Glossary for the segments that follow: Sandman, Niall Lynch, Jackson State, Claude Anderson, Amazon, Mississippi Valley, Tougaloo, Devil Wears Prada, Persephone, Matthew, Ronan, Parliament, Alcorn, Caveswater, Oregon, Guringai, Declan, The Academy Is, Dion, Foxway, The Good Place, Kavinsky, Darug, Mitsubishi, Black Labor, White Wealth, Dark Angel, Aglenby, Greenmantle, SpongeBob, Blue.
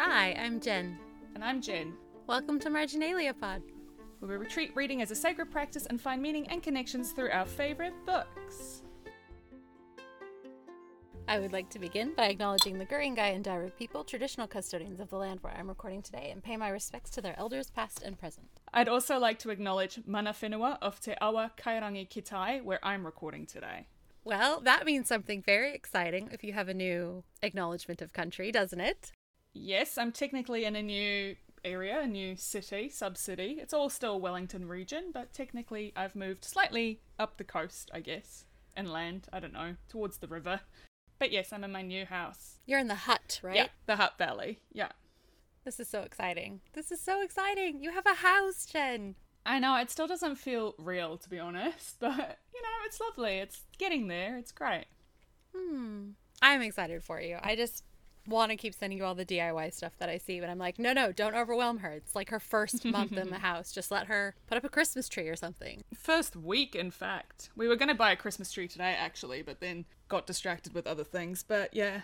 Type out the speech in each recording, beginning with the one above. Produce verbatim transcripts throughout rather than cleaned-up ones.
Hi, I'm Jen. And I'm Jen. Welcome to Marginalia Pod, where we retreat reading as a sacred practice and find meaning and connections through our favourite books. I would like to begin by acknowledging the Guringai and Darug people, traditional custodians of the land where I'm recording today, and pay my respects to their elders past and present. I'd also like to acknowledge Mana Whenua of Te Awa Kairangi Kitai, where I'm recording today. Well, that means something very exciting if you have a new acknowledgement of country, doesn't it? Yes, I'm technically in a new area, a new city, sub-city. It's all still Wellington region, but technically I've moved slightly up the coast, I guess. Inland, I don't know, towards the river. But yes, I'm in my new house. You're in the Hutt, right? Yeah, the Hutt Valley, yeah. This is so exciting. This is so exciting. You have a house, Jen. I know, it still doesn't feel real, to be honest, but, you know, it's lovely. It's getting there. It's great. Hmm. I'm excited for you. I just... want to keep sending you all the D I Y stuff that I see, but I'm like, no, no, don't overwhelm her. It's like her first month in the house. Just let her put up a Christmas tree or something. First week, in fact. We were going to buy a Christmas tree today, actually, but then got distracted with other things. But yeah,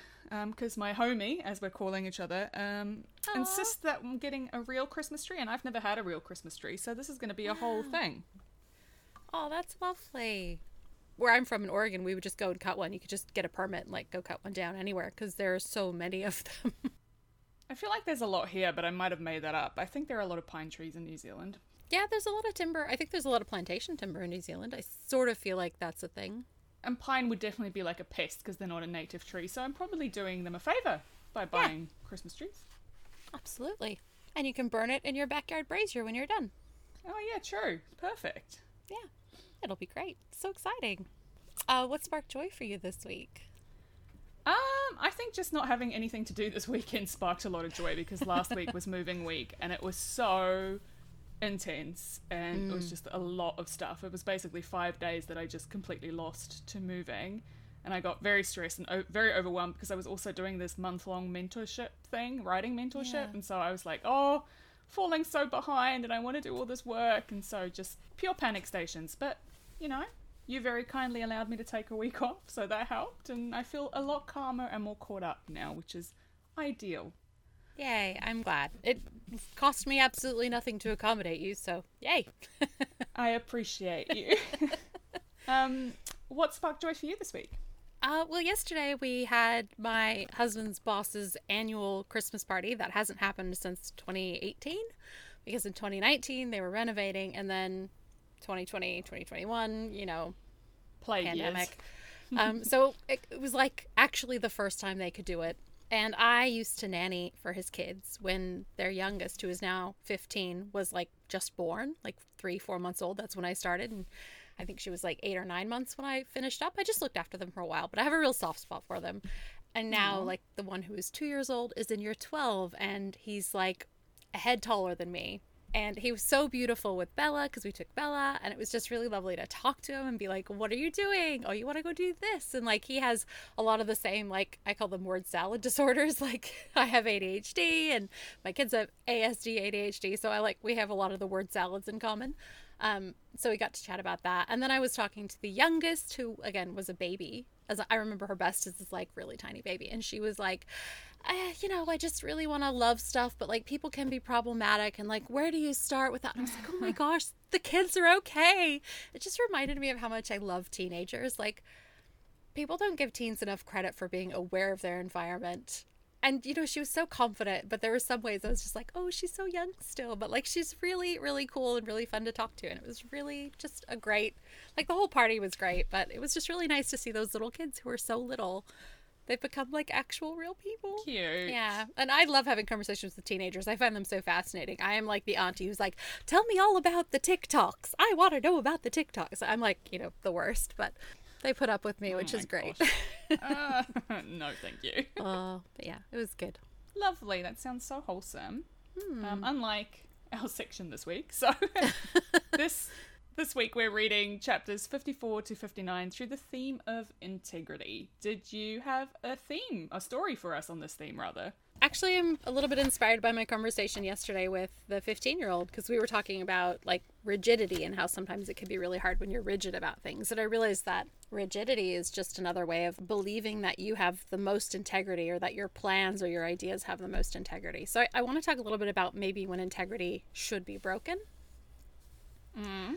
because um, my homie, as we're calling each other, um, insists that I'm getting a real Christmas tree, and I've never had a real Christmas tree, so this is going to be wow. a whole thing. Oh, that's lovely. Where I'm from in Oregon, we would just go and cut one. You could just get a permit and, like, go cut one down anywhere because there are so many of them. I feel like there's a lot here, but I might have made that up. I think there are a lot of pine trees in New Zealand. Yeah, there's a lot of timber. I think there's a lot of plantation timber in New Zealand. I sort of feel like that's a thing. And pine would definitely be, like, a pest because they're not a native tree, so I'm probably doing them a favour by buying yeah. Christmas trees. Absolutely. And you can burn it in your backyard brazier when you're done. Oh, yeah, true. Perfect. Yeah. It'll be great. So exciting. Uh, what sparked joy for you this week? Um, I think just not having anything to do this weekend sparked a lot of joy because last week was moving week and it was so intense and mm. it was just a lot of stuff. It was basically five days that I just completely lost to moving and I got very stressed and o- very overwhelmed because I was also doing this month-long mentorship thing, writing mentorship. Yeah. And so I was like, oh, falling so behind and I want to do all this work. And so just pure panic stations. But you know, you very kindly allowed me to take a week off, so that helped, and I feel a lot calmer and more caught up now, which is ideal. Yay, I'm glad. It cost me absolutely nothing to accommodate you, so yay. I appreciate you. um, what sparked joy for you this week? Uh, well, yesterday we had my husband's boss's annual Christmas party. That hasn't happened since twenty eighteen, because in twenty nineteen they were renovating, and then... twenty twenty, twenty twenty-one, you know, Play pandemic. um, so it, it was like actually the first time they could do it. And I used to nanny for his kids when their youngest, who is now fifteen, was like just born, like three, four months old. That's when I started. And I think she was like eight or nine months when I finished up. I just looked after them for a while, but I have a real soft spot for them. And now mm-hmm. like the one who is two years old is in year twelve and he's like a head taller than me. And he was so beautiful with Bella because we took Bella, and it was just really lovely to talk to him and be like, what are you doing? Oh, you want to go do this? And like, he has a lot of the same, like I call them word salad disorders. Like I have A D H D and my kids have A S D, A D H D. So I like, we have a lot of the word salads in common. Um, so we got to chat about that. And then I was talking to the youngest, who again was a baby. As I remember her best is this like really tiny baby. And she was like, I, you know, I just really want to love stuff, but like people can be problematic and like, where do you start with that? And I was like, oh my gosh, the kids are okay. It just reminded me of how much I love teenagers. Like people don't give teens enough credit for being aware of their environment. And, you know, she was so confident, but there were some ways I was just like, oh, she's so young still. But, like, she's really, really cool and really fun to talk to. And it was really just a great, like, the whole party was great. But it was just really nice to see those little kids who are so little. They've become, like, actual real people. Cute. Yeah. And I love having conversations with teenagers. I find them so fascinating. I am, like, the auntie who's like, tell me all about the TikToks. I want to know about the TikToks. I'm, like, you know, the worst. But... they put up with me, which oh is great. uh, no, thank you. Oh, uh, but yeah, it was good. Lovely. That sounds so wholesome. Hmm. Um, unlike our section this week. So this this week we're reading chapters fifty-four to fifty-nine through the theme of integrity. Did you have a theme, a story for us on this theme, rather? actually I'm a little bit inspired by my conversation yesterday with the fifteen-year-old because we were talking about like rigidity and how sometimes it can be really hard when you're rigid about things. And I realized that rigidity is just another way of believing that you have the most integrity or that your plans or your ideas have the most integrity. So I, I want to talk a little bit about maybe when integrity should be broken. Mm.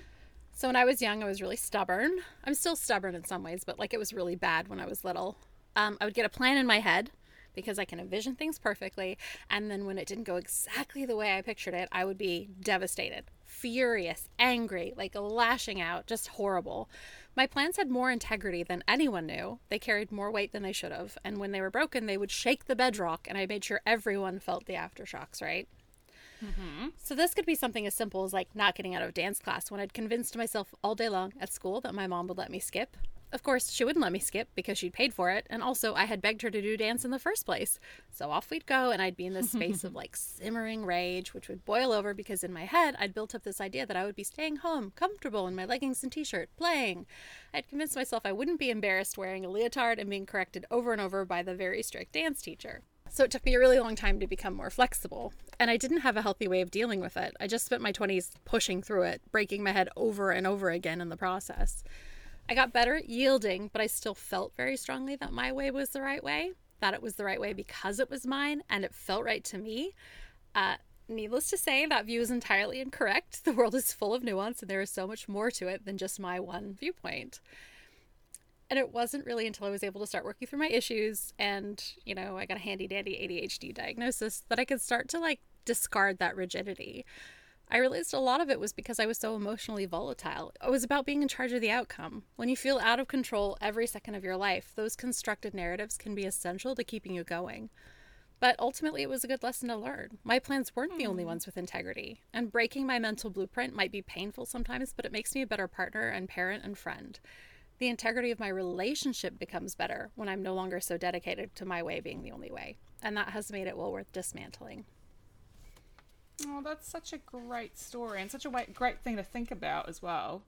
So when I was young, I was really stubborn. I'm still stubborn in some ways, but like it was really bad when I was little. Um, I would get a plan in my head because I can envision things perfectly. And then when it didn't go exactly the way I pictured it, I would be devastated, furious, angry, like lashing out, just horrible. My plans had more integrity than anyone knew. They carried more weight than they should have. And when they were broken, they would shake the bedrock. And I made sure everyone felt the aftershocks, right? Mm-hmm. So this could be something as simple as like not getting out of dance class when I'd convinced myself all day long at school that my mom would let me skip. Of course, she wouldn't let me skip because she'd paid for it. And also, I had begged her to do dance in the first place. So off we'd go, and I'd be in this space of like simmering rage, which would boil over because in my head, I'd built up this idea that I would be staying home, comfortable in my leggings and t-shirt, playing. I'd convinced myself I wouldn't be embarrassed wearing a leotard and being corrected over and over by the very strict dance teacher. So it took me a really long time to become more flexible, and I didn't have a healthy way of dealing with it. I just spent my twenties pushing through it, breaking my head over and over again in the process. I got better at yielding, but I still felt very strongly that my way was the right way, that it was the right way because it was mine and it felt right to me. Uh, needless to say, that view is entirely incorrect. The world is full of nuance, and there is so much more to it than just my one viewpoint. And it wasn't really until I was able to start working through my issues and, you know, I got a handy-dandy A D H D diagnosis that I could start to, like, discard that rigidity. I realized a lot of it was because I was so emotionally volatile. It was about being in charge of the outcome. When you feel out of control every second of your life, those constructed narratives can be essential to keeping you going. But ultimately, it was a good lesson to learn. My plans weren't the only ones with integrity. And breaking my mental blueprint might be painful sometimes, but it makes me a better partner and parent and friend. The integrity of my relationship becomes better when I'm no longer so dedicated to my way being the only way. And that has made it well worth dismantling. Oh, that's such a great story and such a great thing to think about as well.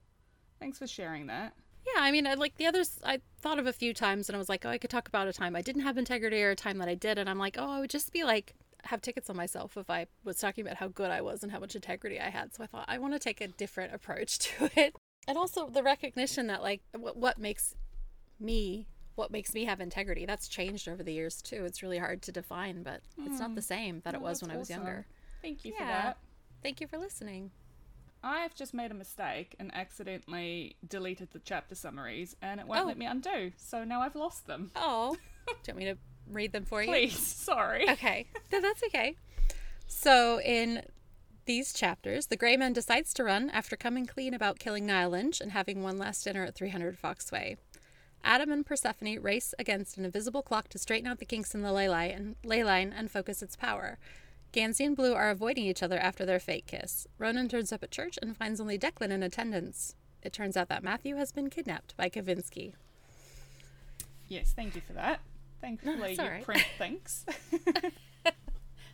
Thanks for sharing that. Yeah, I mean, I, like the others, I thought of a few times and I was like, oh, I could talk about a time I didn't have integrity or a time that I did. And I'm like, oh, I would just be like, have tickets on myself if I was talking about how good I was and how much integrity I had. So I thought, I want to take a different approach to it. And also the recognition that like what, what makes me, what makes me have integrity, that's changed over the years too. It's really hard to define, but mm. it's not the same that no, it was when awesome. I was younger. Thank you yeah. for that. Thank you for listening. I've just made a mistake and accidentally deleted the chapter summaries and it won't oh. let me undo. So now I've lost them. Oh, do you want me to read them for you? Please, sorry. Okay, no, that's okay. So in these chapters, the Grey Man decides to run after coming clean about killing Niall Lynch and having one last dinner at three hundred Foxway. Adam and Persephone race against an invisible clock to straighten out the kinks in the ley line, ley line and focus its power. Gansey and Blue are avoiding each other after their fake kiss. Ronan turns up at church and finds only Declan in attendance. It turns out that Matthew has been kidnapped by Kavinsky. Yes, thank you for that. Thankfully, no, you right. print things.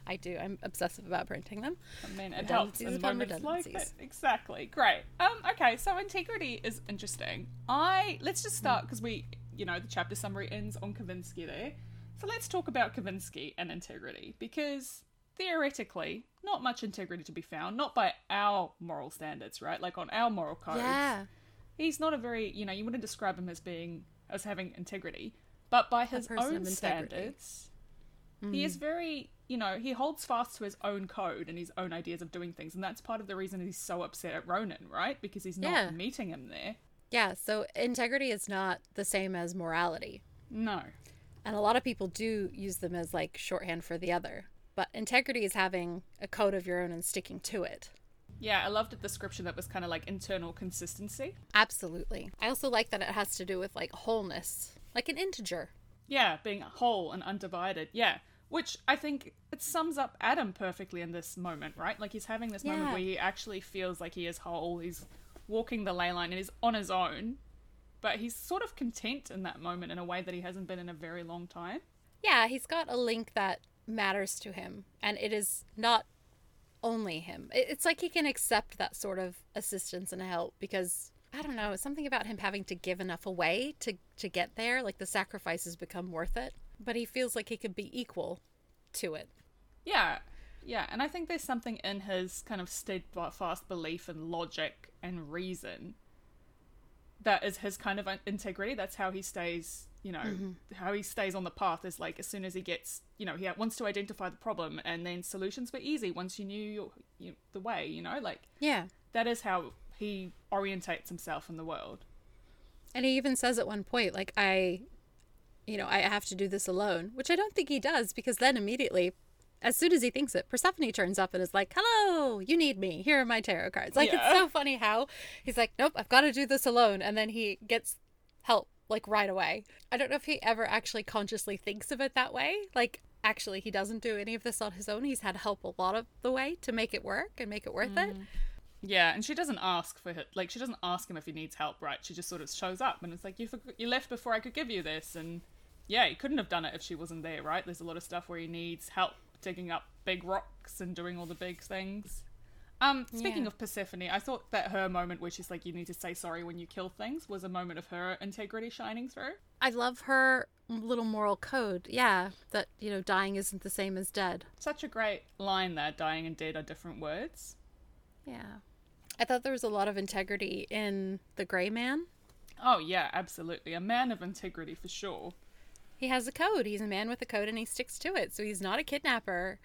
I do. I'm obsessive about printing them. I mean, it helps in moments like that. Exactly. Great. Um, okay, so integrity is interesting. I Let's just start because we, you know, the chapter summary ends on Kavinsky there. So let's talk about Kavinsky and integrity because theoretically, not much integrity to be found, not by our moral standards, right? Like on our moral codes. Yeah. He's not a very, you know, you wouldn't describe him as being, as having integrity, but by his own standards, mm. he is very... You know, he holds fast to his own code and his own ideas of doing things. And that's part of the reason he's so upset at Ronan, right? Because he's not yeah. meeting him there. Yeah, so integrity is not the same as morality. No. And a lot of people do use them as, like, shorthand for the other. But integrity is having a code of your own and sticking to it. Yeah, I loved the description that was kind of like internal consistency. Absolutely. I also like that it has to do with, like, wholeness. Like an integer. Yeah, being whole and undivided. Yeah. Which I think it sums up Adam perfectly in this moment, right? Like he's having this yeah. moment where he actually feels like he is whole. He's walking the ley line and he's on his own. But he's sort of content in that moment in a way that he hasn't been in a very long time. Yeah, he's got a link that matters to him. And it is not only him. It's like he can accept that sort of assistance and help because, I don't know, something about him having to give enough away to, to get there. Like the sacrifices become worth it. But he feels like he could be equal to it. Yeah, yeah. And I think there's something in his kind of steadfast belief in logic and reason that is his kind of integrity. That's how he stays, you know, mm-hmm. how he stays on the path is like as soon as he gets, you know, he wants to identify the problem, and then solutions were easy once you knew your, you, the way, you know, like, yeah, that is how he orientates himself in the world. And he even says at one point, like, I, you know, I have to do this alone, which I don't think he does, because then immediately, as soon as he thinks it, Persephone turns up and is like, hello, you need me. Here are my tarot cards. Like, yeah. It's so funny how he's like, nope, I've got to do this alone. And then he gets help, like, right away. I don't know if he ever actually consciously thinks of it that way. Like, actually, he doesn't do any of this on his own. He's had help a lot of the way to make it work and make it worth mm. it. Yeah, and she doesn't ask for him. Like, she doesn't ask him if he needs help, right? She just sort of shows up and it's like, you forgot, you left before I could give you this. And yeah, he couldn't have done it if she wasn't there, right? There's a lot of stuff where he needs help digging up big rocks and doing all the big things. Um, speaking yeah. of Persephone, I thought that her moment where she's like, you need to say sorry when you kill things, was a moment of her integrity shining through. I love her little moral code. Yeah, that, you know, dying isn't the same as dead. Such a great line there, dying and dead are different words. Yeah. I thought there was a lot of integrity in the Grey Man. Oh, yeah, absolutely. A man of integrity for sure. He has a code. He's a man with a code and he sticks to it. So he's not a kidnapper.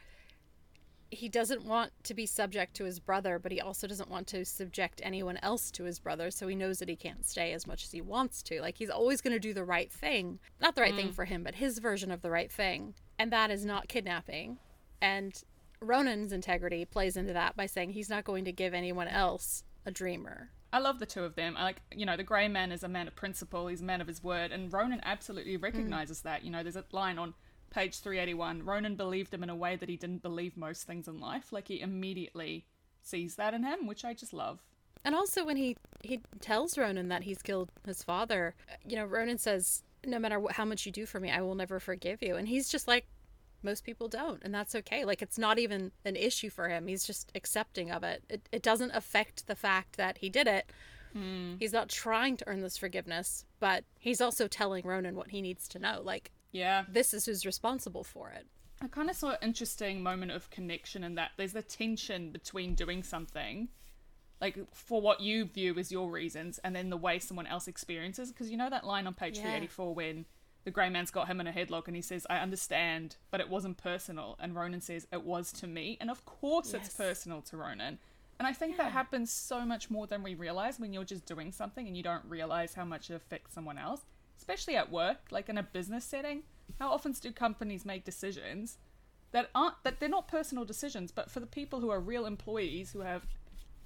He doesn't want to be subject to his brother, but he also doesn't want to subject anyone else to his brother. So he knows that he can't stay as much as he wants to. Like, he's always going to do the right thing. Not the right mm. thing for him, but his version of the right thing. And that is not kidnapping. And Ronan's integrity plays into that by saying he's not going to give anyone else a dreamer. I love the two of them. I like, you know, the Grey Man is a man of principle, he's a man of his word, and Ronan absolutely recognizes mm. that. You know, there's a line on page three eighty-one, Ronan believed him in a way that he didn't believe most things in life. Like, he immediately sees that in him, which I just love. And also when he, he tells Ronan that he's killed his father, you know, Ronan says, no matter how much you do for me, I will never forgive you. And he's just like, most people don't, and that's okay. Like, it's not even an issue for him. He's just accepting of it. It, it doesn't affect the fact that he did it. Mm. He's not trying to earn this forgiveness, but he's also telling Ronan what he needs to know. Like, yeah, this is who's responsible for it. I kind of saw an interesting moment of connection in that there's the tension between doing something, like, for what you view as your reasons, and then the way someone else experiences. Because you know that line on page yeah. three eighty-four when the Grey Man's got him in a headlock and he says, I understand, but it wasn't personal. And Ronan says, it was to me. And of course yes. it's personal to Ronan. And I think yeah. that happens so much more than we realize when you're just doing something and you don't realize how much it affects someone else, especially at work, like in a business setting. How often do companies make decisions that aren't, that they're not personal decisions, but for the people who are real employees who have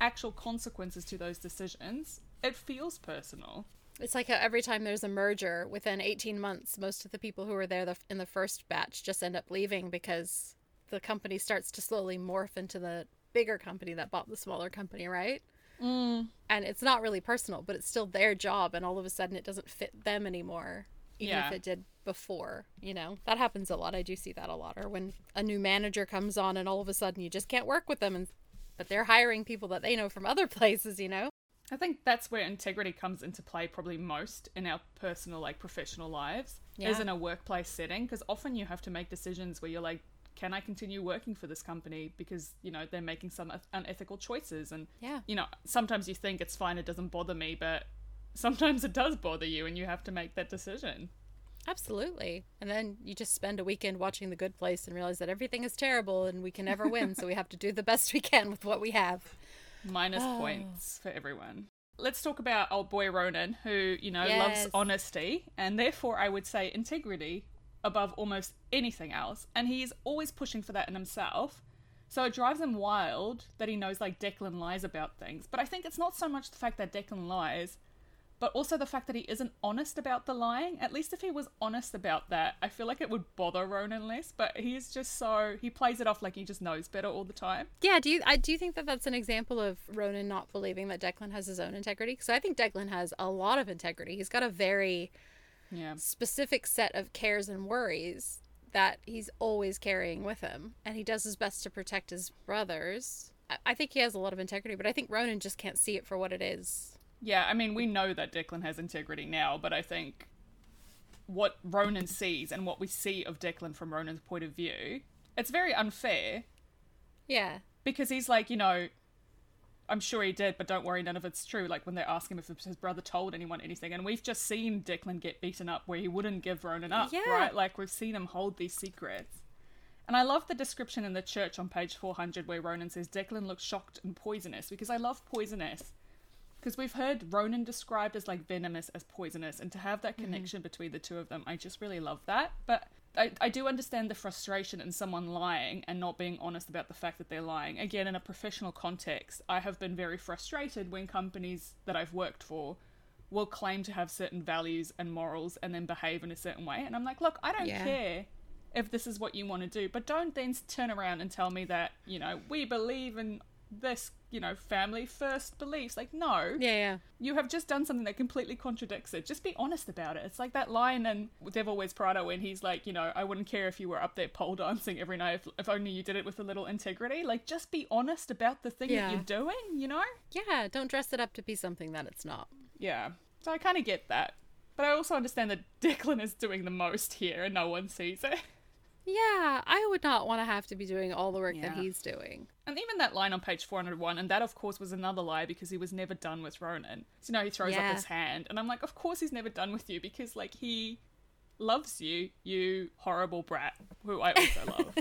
actual consequences to those decisions, it feels personal. It's like how every time there's a merger, within eighteen months, most of the people who were there the, in the first batch just end up leaving because the company starts to slowly morph into the bigger company that bought the smaller company, right? Mm. And it's not really personal, but it's still their job, and all of a sudden it doesn't fit them anymore, even yeah. if it did before, you know? That happens a lot. I do see that a lot. Or when a new manager comes on and all of a sudden you just can't work with them, and but they're hiring people that they know from other places, you know? I think that's where integrity comes into play probably most in our personal, like, professional lives, yeah. is in a workplace setting, because often you have to make decisions where you're like, can I continue working for this company? Because, you know, they're making some unethical choices. And, yeah. you know, sometimes you think it's fine, it doesn't bother me, but sometimes it does bother you and you have to make that decision. Absolutely. And then you just spend a weekend watching The Good Place and realize that everything is terrible and we can never win, so we have to do the best we can with what we have. Minus oh. points for everyone. Let's talk about old boy Ronan, who, you know, yes. loves honesty, and therefore I would say integrity above almost anything else. And he is always pushing for that in himself. So it drives him wild that he knows, like, Declan lies about things. But I think it's not so much the fact that Declan lies, but also the fact that he isn't honest about the lying. At least if he was honest about that, I feel like it would bother Ronan less, but he is just so, he plays it off like he just knows better all the time. Yeah, do you, I do think that that's an example of Ronan not believing that Declan has his own integrity, because I think Declan has a lot of integrity. He's got a very yeah. specific set of cares and worries that he's always carrying with him, and he does his best to protect his brothers. I, I think he has a lot of integrity, but I think Ronan just can't see it for what it is. Yeah, I mean, we know that Declan has integrity now, but I think what Ronan sees and what we see of Declan from Ronan's point of view It's very unfair. Yeah. Because he's like, you know, I'm sure he did, but don't worry, none of it's true. Like, when they ask him if his brother told anyone anything. And we've just seen Declan get beaten up where he wouldn't give Ronan up, yeah. right? Like, we've seen him hold these secrets. And I love the description in the church on page four hundred where Ronan says, Declan looked shocked and poisonous, because I love poisonous. Because we've heard Ronan described as, like, venomous as poisonous. And to have that connection mm-hmm. between the two of them, I just really love that. But I, I do understand the frustration in someone lying and not being honest about the fact that they're lying. Again, in a professional context, I have been very frustrated when companies that I've worked for will claim to have certain values and morals and then behave in a certain way. And I'm like, look, I don't yeah. care if this is what you want to do, but don't then turn around and tell me that, you know, we believe in this, you know, family first beliefs. Like, no. Yeah, yeah. You have just done something that completely contradicts it. Just be honest about it. It's like that line in Devil Wears Prada when he's like, you know, I wouldn't care if you were up there pole dancing every night if, if only you did it with a little integrity. Like, just be honest about the thing yeah. that you're doing, you know? Yeah, don't dress it up to be something that it's not. Yeah. So I kind of get that. But I also understand that Declan is doing the most here and no one sees it. Yeah, I would not want to have to be doing all the work yeah. that he's doing. And even that line on page four hundred one, and that, of course, was another lie because he was never done with Ronan. So, you know, he throws yeah. up his hand. And I'm like, of course he's never done with you because, like, he loves you, you horrible brat, who I also love.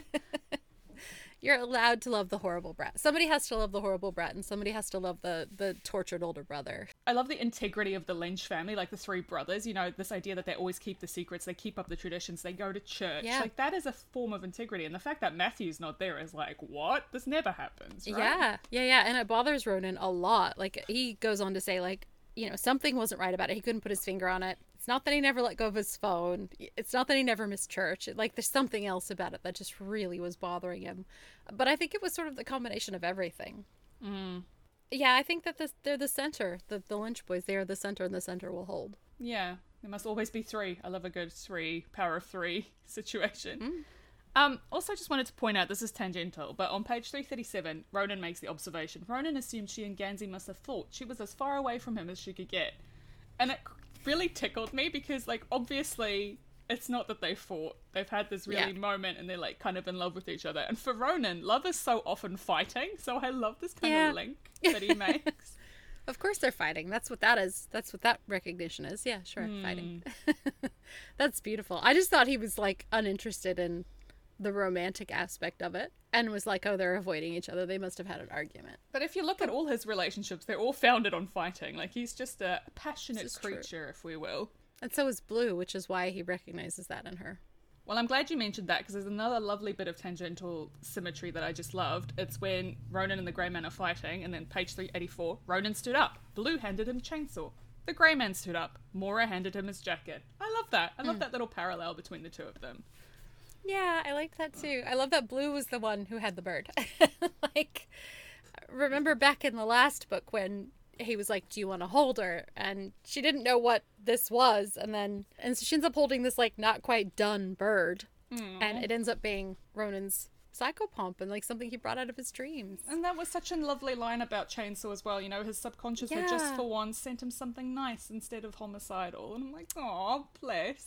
You're allowed to love the horrible brat. Somebody has to love the horrible brat and somebody has to love the, the tortured older brother. I love the integrity of the Lynch family, like the three brothers, you know, this idea that they always keep the secrets, they keep up the traditions, they go to church. Yeah. Like, that is a form of integrity. And the fact that Matthew's not there is like, what? This never happens, right? Yeah, yeah, yeah. And it bothers Ronan a lot. Like, he goes on to say, like, you know, something wasn't right about it. He couldn't put his finger on it. It's not that he never let go of his phone. It's not that he never missed church. Like, there's something else about it that just really was bothering him. But I think it was sort of the combination of everything. Mm. Yeah, I think that this, they're the center. The, the Lynch boys, they are the center, and the center will hold. Yeah, there must always be three. I love a good three, power of three situation. Mm. Um, also, I just wanted to point out, this is tangential, but on page three thirty-seven, Ronan makes the observation. Ronan assumed she and Gansey must have thought she was as far away from him as she could get. And it really tickled me because, like, obviously it's not that they fought, they've had this really yeah. moment and they're like kind of in love with each other, and for Ronan, love is so often fighting, so I love this kind yeah. of link that he makes. Of course they're fighting, that's what that is, that's what that recognition is. Yeah, sure. mm. Fighting. That's beautiful. I just thought he was like uninterested in the romantic aspect of it and was like, oh, they're avoiding each other, they must have had an argument. But if you look at all his relationships, they're all founded on fighting. Like, he's just a passionate creature, true. if we will. And so is Blue, which is why he recognizes that in her. Well, I'm glad you mentioned that, because there's another lovely bit of tangential symmetry that I just loved. It's when Ronan and the Grey Man are fighting, and then page three eighty-four, Ronan stood up, Blue handed him chainsaw, the Grey Man stood up, Mora handed him his jacket. I love that. I love mm. that little parallel between the two of them. Yeah, I liked that too. I love that Blue was the one who had the bird. Like, remember back in the last book when he was like, do you want to hold her? And she didn't know what this was. And then, and so she ends up holding this, like, not quite done bird. Aww. And it ends up being Ronan's psychopomp and, like, something he brought out of his dreams. And that was such a lovely line about Chainsaw as well. You know, his subconscious yeah. had just for once sent him something nice instead of homicidal. And I'm like, aw, bless.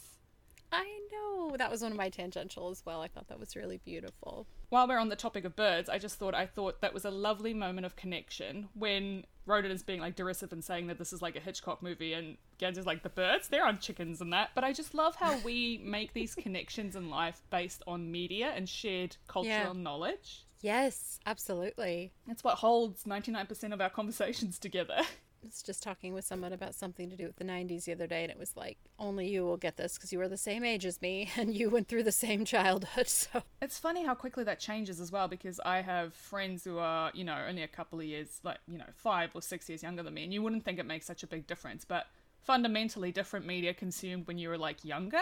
I know. That was one of my tangential as well. I thought that was really beautiful. While we're on the topic of birds, I just thought I thought that was a lovely moment of connection when Ronan is being, like, derisive and saying that this is like a Hitchcock movie, and Gansey's like, the birds, they're on chickens and that. But I just love how we make these connections in life based on media and shared cultural yeah. knowledge. Yes, absolutely. That's what holds ninety-nine percent of our conversations together. I was just talking with someone about something to do with the nineties the other day, and it was like, only you will get this because you were the same age as me and you went through the same childhood. So it's funny how quickly that changes as well, because I have friends who are, you know, only a couple of years, like, you know, five or six years younger than me, and you wouldn't think it makes such a big difference, but fundamentally different media consumed when you were, like, younger.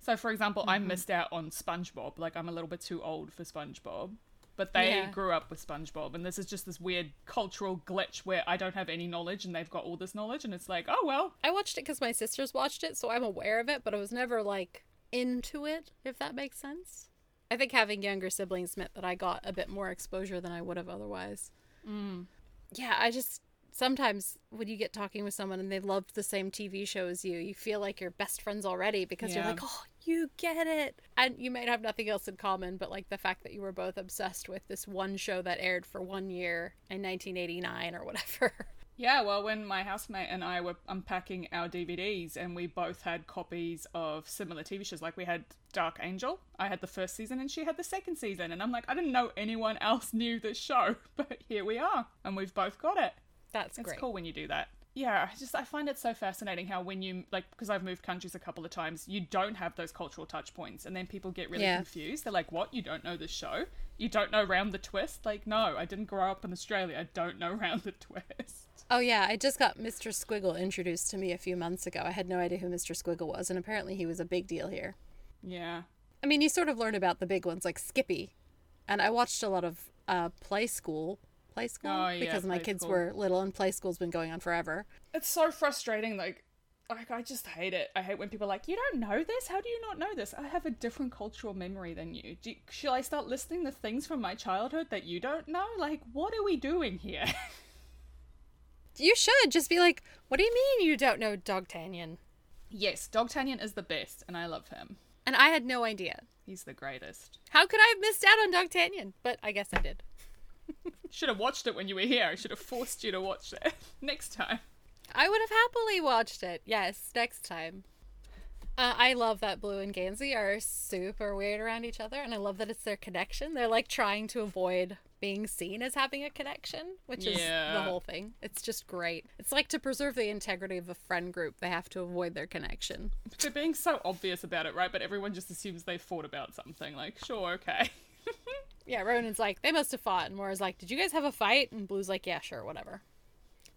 So, for example, mm-hmm. I missed out on SpongeBob. Like, I'm a little bit too old for SpongeBob. But they yeah. grew up with SpongeBob, and this is just this weird cultural glitch where I don't have any knowledge and they've got all this knowledge, and it's like, oh, well. I watched it because my sisters watched it, so I'm aware of it, but I was never, like, into it, if that makes sense. I think having younger siblings meant that I got a bit more exposure than I would have otherwise. Mm. Yeah, I just, sometimes when you get talking with someone and they loved the same T V show as you, you feel like you're best friends already because yeah. you're like, oh, you get it. And you might have nothing else in common, but like the fact that you were both obsessed with this one show that aired for one year in nineteen eighty-nine or whatever. Yeah, well, when my housemate and I were unpacking our D V Ds and we both had copies of similar T V shows, like we had Dark Angel. I had the first season and she had the second season. And I'm like, I didn't know anyone else knew this show, but here we are. And we've both got it. That's great. It's cool when you do that. Yeah, I just, I find it so fascinating how when you, like, because I've moved countries a couple of times, you don't have those cultural touch points. And then people get really yeah. confused. They're like, what? You don't know this show? You don't know Round the Twist? Like, no, I didn't grow up in Australia. I don't know Round the Twist. Oh, yeah. I just got Mister Squiggle introduced to me a few months ago. I had no idea who Mister Squiggle was, and apparently he was a big deal here. Yeah. I mean, you sort of learn about the big ones, like Skippy. And I watched a lot of uh, Play School. Play school? Oh, yeah, because my kids school. were little, and Play School's been going on forever. It's so frustrating. Like, like, I just hate it. I hate when people are like, you don't know this? How do you not know this? I have a different cultural memory than you. Do you shall I start listing the things from my childhood that you don't know? Like, what are we doing here? You should just be like, what do you mean you don't know Dogtanian? Yes, Dogtanian is the best, and I love him. And I had no idea. He's the greatest. How could I have missed out on Dogtanian? But I guess I did. Should have watched it when you were here. I should have forced you to watch it next time. I would have happily watched it. Yes, next time. Uh, I love that Blue and Gansey are super weird around each other, and I love that it's their connection. They're like trying to avoid being seen as having a connection, which is yeah. the whole thing. It's just great. It's like to preserve the integrity of a friend group, they have to avoid their connection. They're being so obvious about it, right? But everyone just assumes they fought about something. Like, sure, okay. Yeah, Ronan's like, they must have fought. And Mora's like, did you guys have a fight? And Blue's like, yeah, sure, whatever.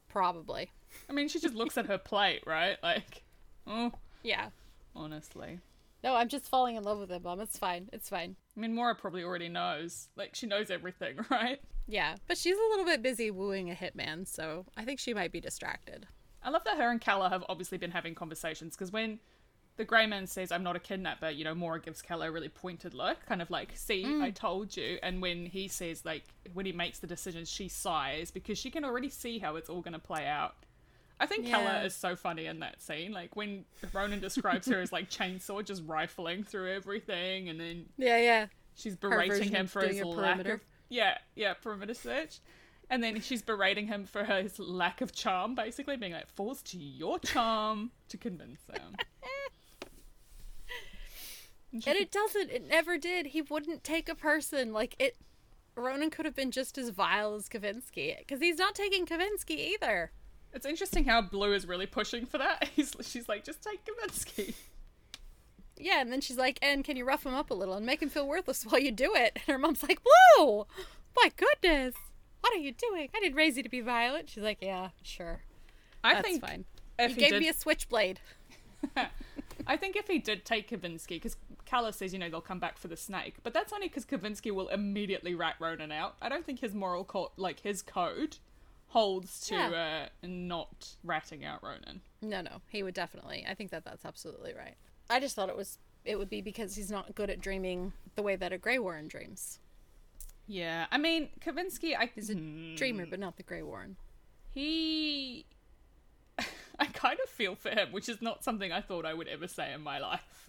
Probably. I mean, she just looks at her plate, right? Like, oh. Yeah. Honestly. No, I'm just falling in love with him, Mom. It's fine. It's fine. I mean, Mora probably already knows. Like, she knows everything, right? Yeah, but she's a little bit busy wooing a hitman, so I think she might be distracted. I love that her and Calla have obviously been having conversations, because when the grey man says, I'm not a kidnapper, you know, Mora gives Calla a really pointed look, kind of like, see, mm. I told you. And when he says, like, when he makes the decision, she sighs because she can already see how it's all going to play out. I think yeah. Calla is so funny in that scene. Like, when Ronan describes her as, like, Chainsaw, just rifling through everything, and then yeah, yeah, she's berating him for his lack of... Yeah, yeah, perimeter search. And then she's berating him for her, his lack of charm, basically, being like, falls to your charm to convince him. And it doesn't. It never did. He wouldn't take a person. Like, it... Ronan could have been just as vile as Kavinsky, because he's not taking Kavinsky either. It's interesting how Blue is really pushing for that. He's, she's like, just take Kavinsky. Yeah, and then she's like, and can you rough him up a little and make him feel worthless while you do it? And her mom's like, Blue! My goodness! What are you doing? I didn't raise you to be violent. She's like, yeah, sure. I That's think fine. You gave did... me a switchblade. I think if he did take Kavinsky, because Calla says, you know, they'll come back for the snake, but that's only because Kavinsky will immediately rat Ronan out. I don't think his moral co- like his code holds to yeah. uh, not ratting out Ronan. No, no, he would definitely. I think that that's absolutely right. I just thought it was it would be because he's not good at dreaming the way that a Grey Warren dreams. Yeah, I mean, Kavinsky I is a hmm. dreamer, but not the Grey Warren. He. I kind of feel for him, which is not something I thought I would ever say in my life.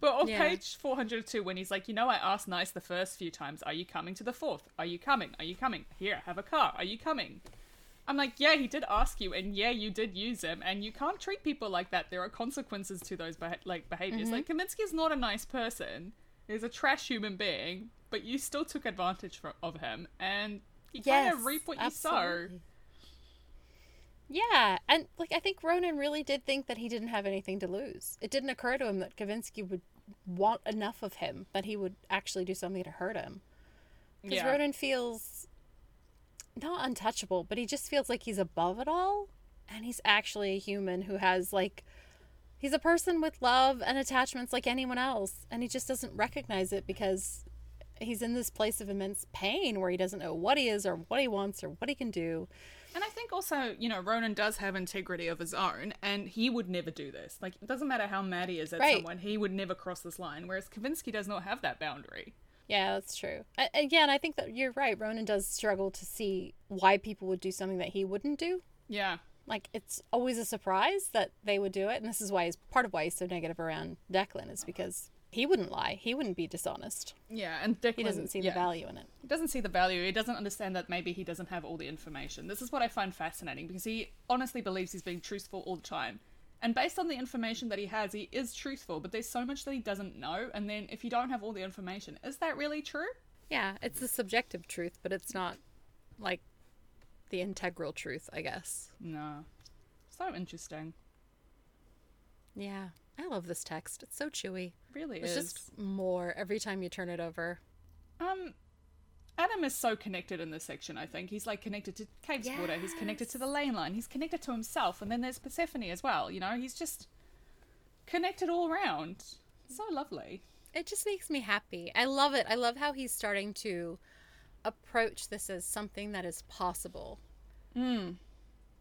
But on yeah. page four hundred two, when he's like, you know, I asked nice the first few times, are you coming to the fourth? Are you coming? Are you coming? Here, have a car. Are you coming? I'm like, yeah, he did ask you, and yeah, you did use him, and you can't treat people like that. There are consequences to those beha- like behaviors. Mm-hmm. Like, Kavinsky's not a nice person. He's a trash human being, but you still took advantage for- of him, and you yes, kind of reap what absolutely. you sow. Yeah, and like I think Ronan really did think that he didn't have anything to lose. It didn't occur to him that Kavinsky would want enough of him that he would actually do something to hurt him. Because yeah. Ronan feels not untouchable, but he just feels like he's above it all. And he's actually a human who has like, he's a person with love and attachments like anyone else. And he just doesn't recognize it because he's in this place of immense pain where he doesn't know what he is or what he wants or what he can do. And I think also, you know, Ronan does have integrity of his own, and he would never do this. Like, it doesn't matter how mad he is at right. someone, he would never cross this line, whereas Kavinsky does not have that boundary. Yeah, that's true. I, again, I think that you're right. Ronan does struggle to see why people would do something that he wouldn't do. Yeah. Like, it's always a surprise that they would do it. And this is why he's, part of why he's so negative around Declan is because he wouldn't lie. He wouldn't be dishonest. Yeah, and Declan... He doesn't see yeah. the value in it. He doesn't see the value. He doesn't understand that maybe he doesn't have all the information. This is what I find fascinating because he honestly believes he's being truthful all the time. And based on the information that he has, he is truthful, but there's so much that he doesn't know. And then if you don't have all the information, is that really true? Yeah, it's a subjective truth, but it's not, like, the integral truth, I guess. No. So interesting. Yeah. I love this text. It's so chewy. Really is. It's just more every time you turn it over. Um, Adam is so connected in this section, I think. He's, like, connected to Caveswater. Yes. He's connected to the lane line. He's connected to himself. And then there's Persephone as well, you know? He's just connected all around. So lovely. It just makes me happy. I love it. I love how he's starting to approach this as something that is possible. Mm.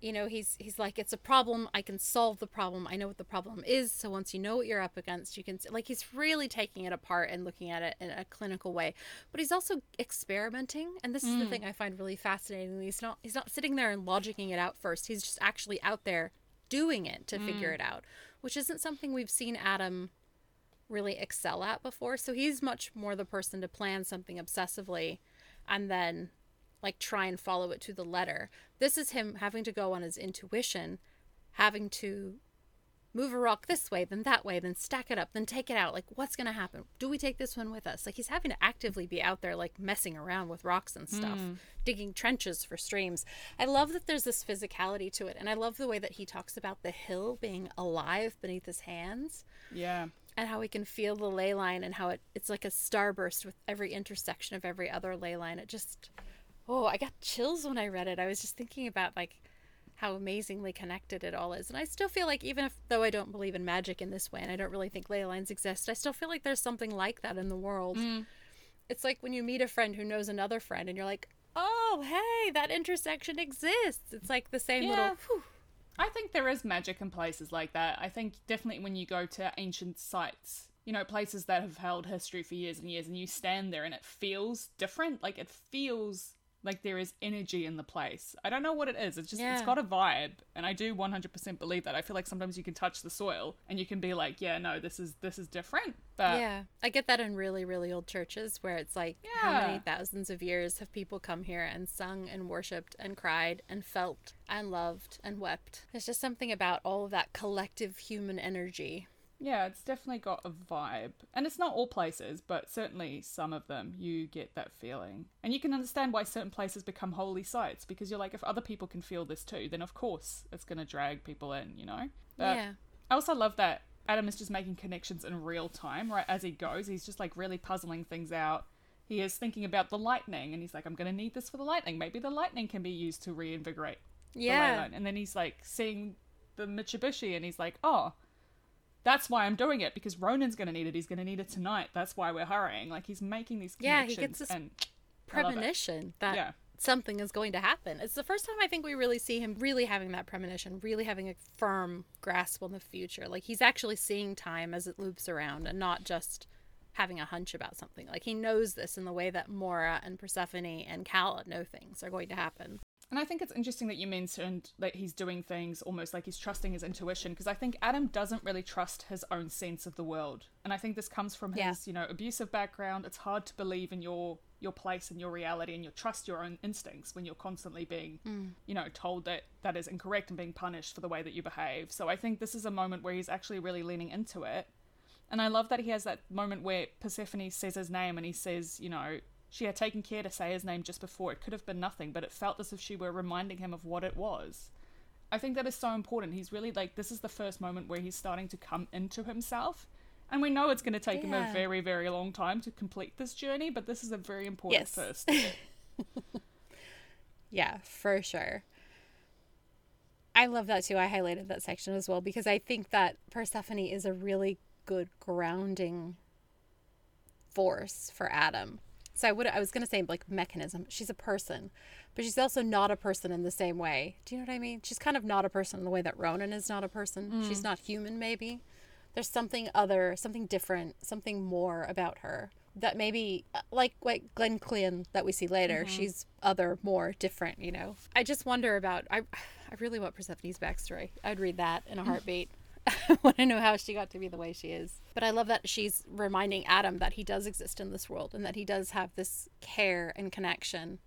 You know, he's he's like, it's a problem. I can solve the problem. I know what the problem is. So once you know what you're up against, you can, like, he's really taking it apart and looking at it in a clinical way. But he's also experimenting, and this mm. is the thing I find really fascinating. He's not he's not sitting there and logicking it out first. He's just actually out there doing it to mm. figure it out, which isn't something we've seen Adam really excel at before. So he's much more the person to plan something obsessively and then, like, try and follow it to the letter. This is him having to go on his intuition, having to move a rock this way, then that way, then stack it up, then take it out. Like, what's going to happen? Do we take this one with us? Like, he's having to actively be out there, like, messing around with rocks and stuff, mm. digging trenches for streams. I love that there's this physicality to it, and I love the way that he talks about the hill being alive beneath his hands. Yeah. And how he can feel the ley line and how it, it's like a starburst with every intersection of every other ley line. It just, oh, I got chills when I read it. I was just thinking about, like, how amazingly connected it all is. And I still feel like, even if, though I don't believe in magic in this way and I don't really think ley lines exist, I still feel like there's something like that in the world. Mm. It's like when you meet a friend who knows another friend and you're like, oh, hey, that intersection exists. It's like the same yeah. little... Whew. I think there is magic in places like that. I think definitely when you go to ancient sites, you know, places that have held history for years and years, and you stand there and it feels different. Like, it feels like there is energy in the place. I don't know what it is. It's just, yeah. it's got a vibe. And I do one hundred percent believe that. I feel like sometimes you can touch the soil and you can be like, yeah, no, this is, this is different. But yeah, I get that in really, really old churches where it's like, yeah. how many thousands of years have people come here and sung and worshipped and cried and felt and loved and wept? There's just something about all of that collective human energy. Yeah, it's definitely got a vibe. And it's not all places, but certainly some of them, you get that feeling. And you can understand why certain places become holy sites, because you're like, if other people can feel this too, then of course it's going to drag people in, you know? But yeah. I also love that Adam is just making connections in real time, right? As he goes, he's just, like, really puzzling things out. He is thinking about the lightning, and he's like, I'm going to need this for the lightning. Maybe the lightning can be used to reinvigorate yeah. the ley line. And then he's, like, seeing the Mitsubishi, and he's like, oh... that's why I'm doing it, because Ronan's going to need it. He's going to need it tonight. That's why we're hurrying. Like, he's making these connections. Yeah, he gets this and premonition that yeah. something is going to happen. It's the first time I think we really see him really having that premonition, really having a firm grasp on the future. Like, he's actually seeing time as it loops around and not just having a hunch about something. Like, he knows this in the way that Mora and Persephone and Calla know things are going to happen. And I think it's interesting that you mentioned that he's doing things almost like he's trusting his intuition, because I think Adam doesn't really trust his own sense of the world. And I think this comes from his, yeah. you know, abusive background. It's hard to believe in your, your place and your reality and your trust your own instincts when you're constantly being, mm. you know, told that that is incorrect and being punished for the way that you behave. So I think this is a moment where he's actually really leaning into it. And I love that he has that moment where Persephone says his name and he says, you know, she had taken care to say his name just before. It could have been nothing, but it felt as if she were reminding him of what it was. I think that is so important. He's really like, this is the first moment where he's starting to come into himself. And we know it's going to take yeah. him a very, very long time to complete this journey, but this is a very important yes. first step. Yeah, for sure. I love that too. I highlighted that section as well, because I think that Persephone is a really good grounding force for Adam. So I would, I was going to say, like, mechanism. She's a person, but she's also not a person in the same way. Do you know what I mean? She's kind of not a person in the way that Ronan is not a person. Mm. She's not human, maybe. There's something other, something different, something more about her that maybe, like, like Glenclean that we see later, mm-hmm. she's other, more different, you know? I just wonder about, I I really want Persephone's backstory. I'd read that in a heartbeat. I want to know how she got to be the way she is. But I love that she's reminding Adam that he does exist in this world and that he does have this care and connection.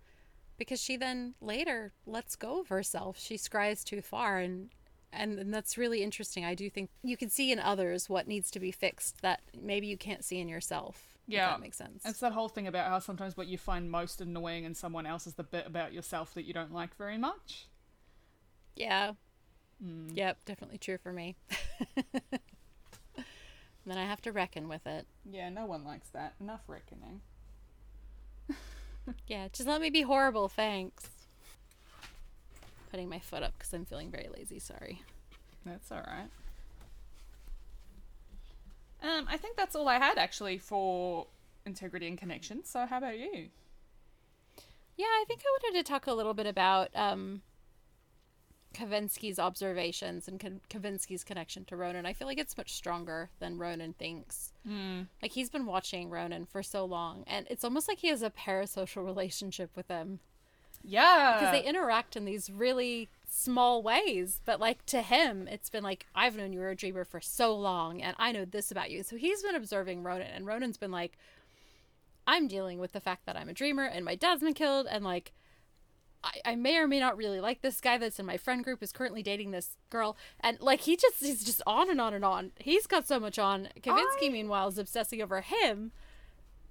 Because she then later lets go of herself. She scries too far, and, and and that's really interesting. I do think you can see in others what needs to be fixed that maybe you can't see in yourself. Yeah, if that makes sense. It's that whole thing about how sometimes what you find most annoying in someone else is the bit about yourself that you don't like very much. Yeah. Mm. Yep, definitely true for me. Then I have to reckon with it. Yeah, no one likes that. Enough reckoning. Yeah, just let me be horrible, thanks. Putting my foot up because I'm feeling very lazy, sorry. That's all right. Um, I think that's all I had, actually, for integrity and connection. So how about you? Yeah, I think I wanted to talk a little bit about um, Kavinsky's observations and K- Kavinsky's connection to Ronan. I feel like it's much stronger than Ronan thinks. Mm. Like, he's been watching Ronan for so long, and it's almost like he has a parasocial relationship with him. Yeah. Because they interact in these really small ways, but, like, to him, it's been like, I've known you were a dreamer for so long, and I know this about you. So he's been observing Ronan, and Ronan's been like, I'm dealing with the fact that I'm a dreamer, and my dad's been killed, and, like, I, I may or may not really like this guy that's in my friend group is currently dating this girl. And, like, he just, he's just on and on and on. He's got so much on. Kavinsky, I... meanwhile, is obsessing over him.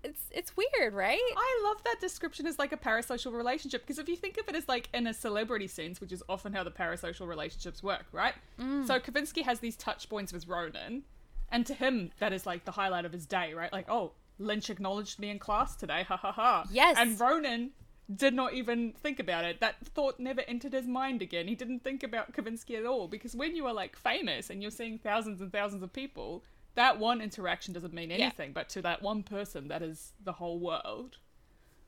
It's it's weird, right? I love that description as, like, a parasocial relationship. Because if you think of it as, like, in a celebrity sense, which is often how the parasocial relationships work, right? Mm. So Kavinsky has these touch points with Ronan. And to him, that is, like, the highlight of his day, right? Like, oh, Lynch acknowledged me in class today. Ha ha ha. Yes. And Ronan did not even think about it. That thought never entered his mind again. He didn't think about Kavinsky at all, because when you are, like, famous and you're seeing thousands and thousands of people, that one interaction doesn't mean anything, yeah. But to that one person, that is the whole world.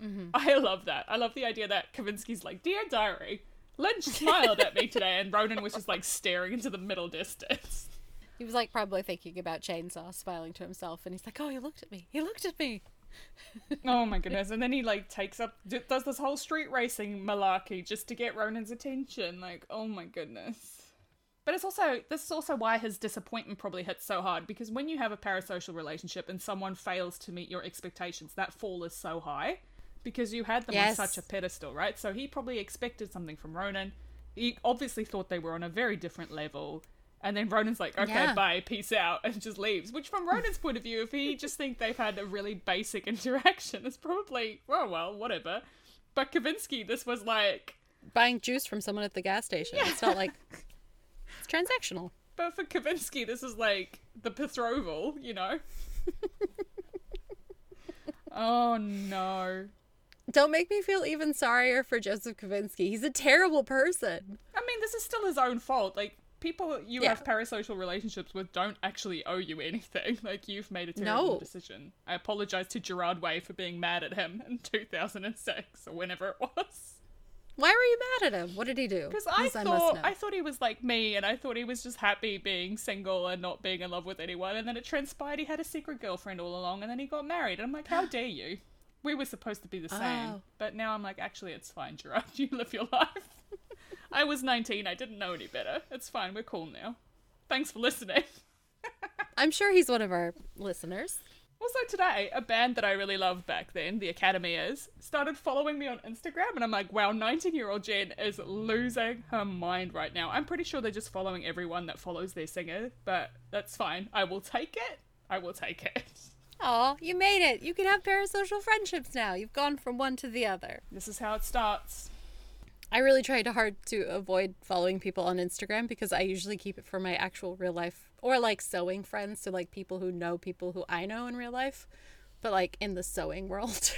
Mm-hmm. I love that. I love the idea that Kavinsky's like, dear diary, Lynch smiled at me today, and Ronan was just, like, staring into the middle distance. He was, like, probably thinking about Chainsaw, smiling to himself, and he's like, oh, he looked at me. He looked at me. Oh my goodness. And then he, like, takes up, does this whole street racing malarkey just to get Ronan's attention. Like, oh my goodness. But it's also, this is also why his disappointment probably hits so hard, because when you have a parasocial relationship and someone fails to meet your expectations, that fall is so high because you had them yes. on such a pedestal, right? So he probably expected something from Ronan. He obviously thought they were on a very different level. And then Ronan's like, okay, yeah. bye, peace out, and just leaves. Which from Ronan's point of view, if he just think they've had a really basic interaction, it's probably, well, well, whatever. But Kavinsky, this was like... buying juice from someone at the gas station. Yeah. It's not like... It's transactional. But for Kavinsky, this is like the betrothal, you know? Oh, no. Don't make me feel even sorrier for Joseph Kavinsky. He's a terrible person. I mean, this is still his own fault. Like, people you yeah. have parasocial relationships with don't actually owe you anything. Like, you've made a terrible no. decision. I apologize to Gerard Way for being mad at him in two thousand six or whenever it was. Why were you mad at him? What did he do? Because I thought I, I thought he was like me, and I thought he was just happy being single and not being in love with anyone, and then it transpired he had a secret girlfriend all along, and then he got married, and I'm like, how dare you? We were supposed to be the same. Oh. But now I'm like, actually, it's fine, Gerard. You live your life. I was nineteen. I didn't know any better. It's fine. We're cool now. Thanks for listening. I'm sure he's one of our listeners. Also today, a band that I really loved back then, The Academy Is, started following me on Instagram. And I'm like, wow, nineteen-year-old Jen is losing her mind right now. I'm pretty sure they're just following everyone that follows their singer. But that's fine. I will take it. I will take it. Aw, you made it. You can have parasocial friendships now. You've gone from one to the other. This is how it starts. I really tried hard to avoid following people on Instagram because I usually keep it for my actual real life or like sewing friends. So like people who know people who I know in real life, but like in the sewing world,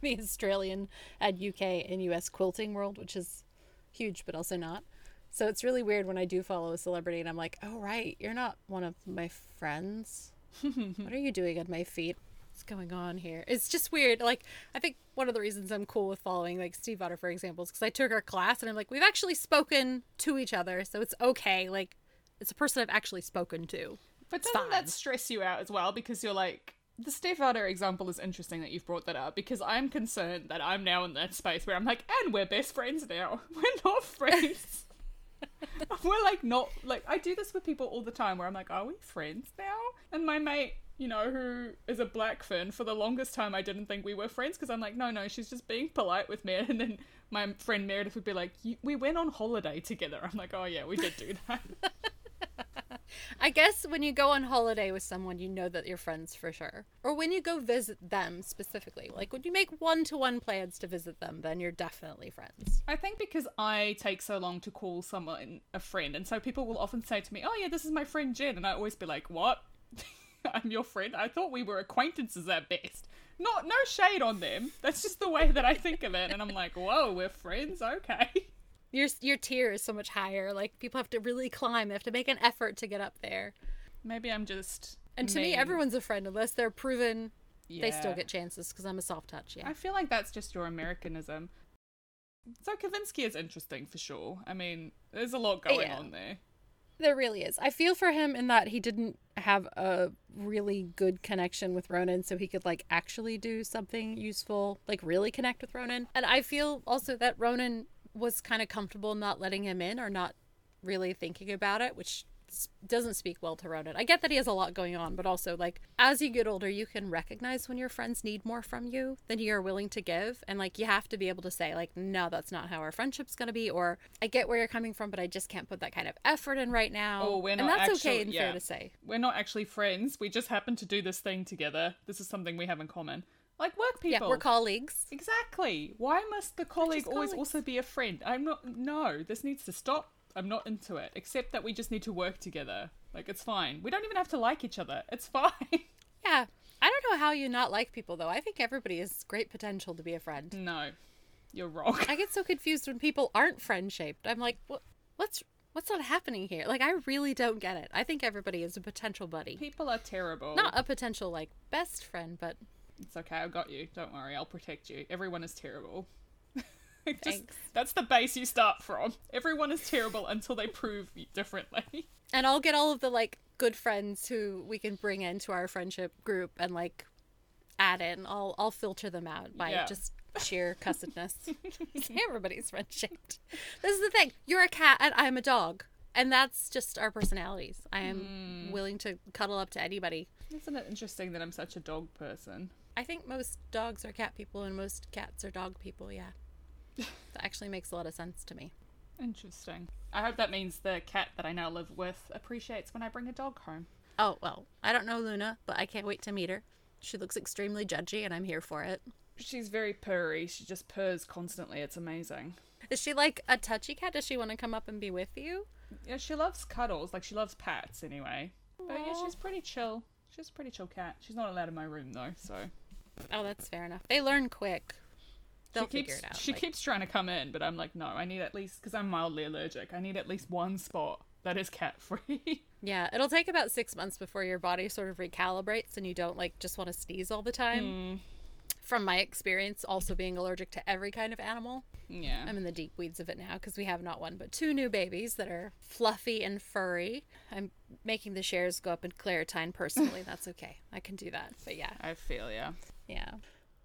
the Australian and U K and U S quilting world, which is huge, but also not. So it's really weird when I do follow a celebrity and I'm like, oh, right. You're not one of my friends. What are you doing at my feet? What's going on here? It's just weird. Like, I think one of the reasons I'm cool with following, like, Stiefvater, for example, is because I took her class and I'm like, we've actually spoken to each other, so it's okay. Like, it's a person I've actually spoken to. But doesn't that stress you out as well? Because you're like, The Stiefvater example is interesting that you've brought that up, because I'm concerned that I'm now in that space where I'm like, and we're best friends now. We're not friends. We're like not, like, I do this with people all the time where I'm like, are we friends now? And my mate, you know, who is a blackfin, for the longest time I didn't think we were friends, because I'm like, no, no, she's just being polite with me. And then my friend Meredith would be like, we went on holiday together. I'm like, oh yeah, we did do that. I guess when you go on holiday with someone, you know that you're friends for sure. Or when you go visit them specifically, like when you make one-to-one plans to visit them, then you're definitely friends. I think because I take so long to call someone a friend, and so people will often say to me, oh yeah, this is my friend Jen, and I always be like, what? I'm your friend? I thought we were acquaintances at best. Not, no shade on them, that's just the way that I think of it, and I'm like, whoa, we're friends, okay. Your your tier is so much higher. Like, people have to really climb. They have to make an effort to get up there. Maybe I'm just... And to mean. me, everyone's a friend unless they're proven. Yeah. They still get chances because I'm a soft touch, yeah. I feel like that's just your Americanism. So Kavinsky is interesting for sure. I mean, there's a lot going yeah. on there. There really is. I feel for him in that he didn't have a really good connection with Ronan, so he could like actually do something useful, like really connect with Ronan. And I feel also that Ronan was kind of comfortable not letting him in or not really thinking about it, which doesn't speak well to Ronan. I get that he has a lot going on, but also, like, as you get older, you can recognize when your friends need more from you than you're willing to give. And, like, you have to be able to say, like, no, that's not how our friendship's going to be. Or, I get where you're coming from, but I just can't put that kind of effort in right now. Oh, we're not and that's actually, okay and yeah. fair to say. We're not actually friends. We just happen to do this thing together. This is something we have in common. Like work people. Yeah, we're colleagues. Exactly. Why must the colleague always also be a friend? I'm not, no, this needs to stop. I'm not into it. Except that we just need to work together. Like, it's fine. We don't even have to like each other. It's fine. Yeah. I don't know how you not like people, though. I think everybody has great potential to be a friend. No, you're wrong. I get so confused when people aren't friend-shaped. I'm like, what? what's... What's not happening here? Like, I really don't get it. I think everybody is a potential buddy. People are terrible. Not a potential, like, best friend, but... It's okay, I've got you. Don't worry, I'll protect you. Everyone is terrible. Thanks. Just, that's the base you start from. Everyone is terrible until they prove differently. And I'll get all of the, like, good friends who we can bring into our friendship group and, like, add in. I'll I'll filter them out by yeah. just sheer cussedness. Everybody's friend-shaped. This is the thing. You're a cat and I'm a dog. And that's just our personalities. I am mm. willing to cuddle up to anybody. Isn't it interesting that I'm such a dog person? I think most dogs are cat people and most cats are dog people, yeah. That actually makes a lot of sense to me. Interesting. I hope that means the cat that I now live with appreciates when I bring a dog home. Oh, well, I don't know Luna, but I can't wait to meet her. She looks extremely judgy and I'm here for it. She's very purry. She just purrs constantly. It's amazing. Is she like a touchy cat? Does she want to come up and be with you? Yeah, she loves cuddles. Like, she loves pats anyway. Aww. But yeah, she's pretty chill. She's a pretty chill cat. She's not allowed in my room, though, so... Oh, that's fair enough. They learn quick. They'll she keeps, figure it out. She like... keeps trying to come in, but I'm like, no, I need at least... Because I'm mildly allergic. I need at least one spot that is cat-free. Yeah, it'll take about six months before your body sort of recalibrates and you don't, like, just want to sneeze all the time. Mm. From my experience, also being allergic to every kind of animal. Yeah. I'm in the deep weeds of it now because we have not one but two new babies that are fluffy and furry. I'm making the shares go up in Claritine personally. That's okay. I can do that. But yeah. I feel yeah. Yeah.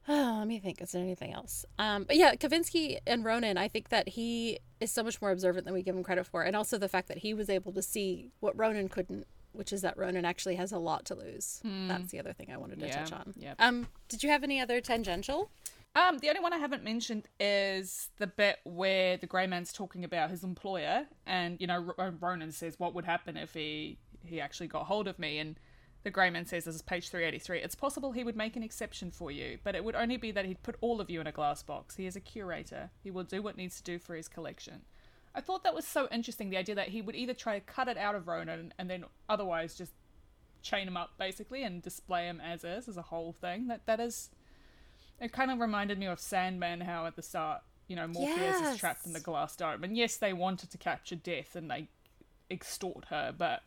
Oh, let me think. Is there anything else? Um, but yeah, Kavinsky and Ronan, I think that he is so much more observant than we give him credit for. And also the fact that he was able to see what Ronan couldn't, which is that Ronan actually has a lot to lose. Mm. That's the other thing I wanted to yeah, touch on. Yep. Um, did you have any other tangential? Um, the only one I haven't mentioned is the bit where the grey man's talking about his employer, and, you know, Ronan says, what would happen if he, he actually got hold of me? And the grey man says, this is page three eighty-three, it's possible he would make an exception for you, but it would only be that he'd put all of you in a glass box. He is a curator. He will do what needs to do for his collection. I thought that was so interesting, the idea that he would either try to cut it out of Ronan and then otherwise just chain him up, basically, and display him as is, as a whole thing. That That is... It kind of reminded me of Sandman, how at the start, you know, Morpheus yes. is trapped in the glass dome. And yes, they wanted to capture Death and they extort her, but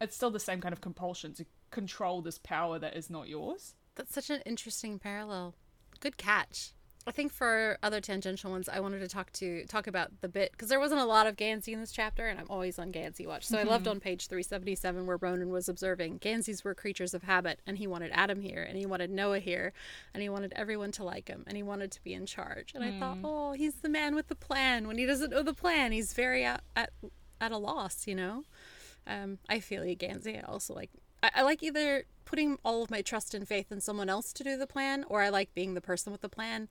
it's still the same kind of compulsion to control this power that is not yours. That's such an interesting parallel. Good catch. I think for other tangential ones, I wanted to talk to talk about the bit, because there wasn't a lot of Gansey in this chapter, and I'm always on Gansey watch. So mm-hmm. I loved on page three seventy-seven where Ronan was observing Ganseys were creatures of habit, and he wanted Adam here, and he wanted Noah here, and he wanted everyone to like him, and he wanted to be in charge. And mm. I thought, oh, he's the man with the plan. When he doesn't know the plan, he's very at at, at a loss, you know? Um, I feel you, Gansey. I also like... I, I like either putting all of my trust and faith in someone else to do the plan, or I like being the person with the plan.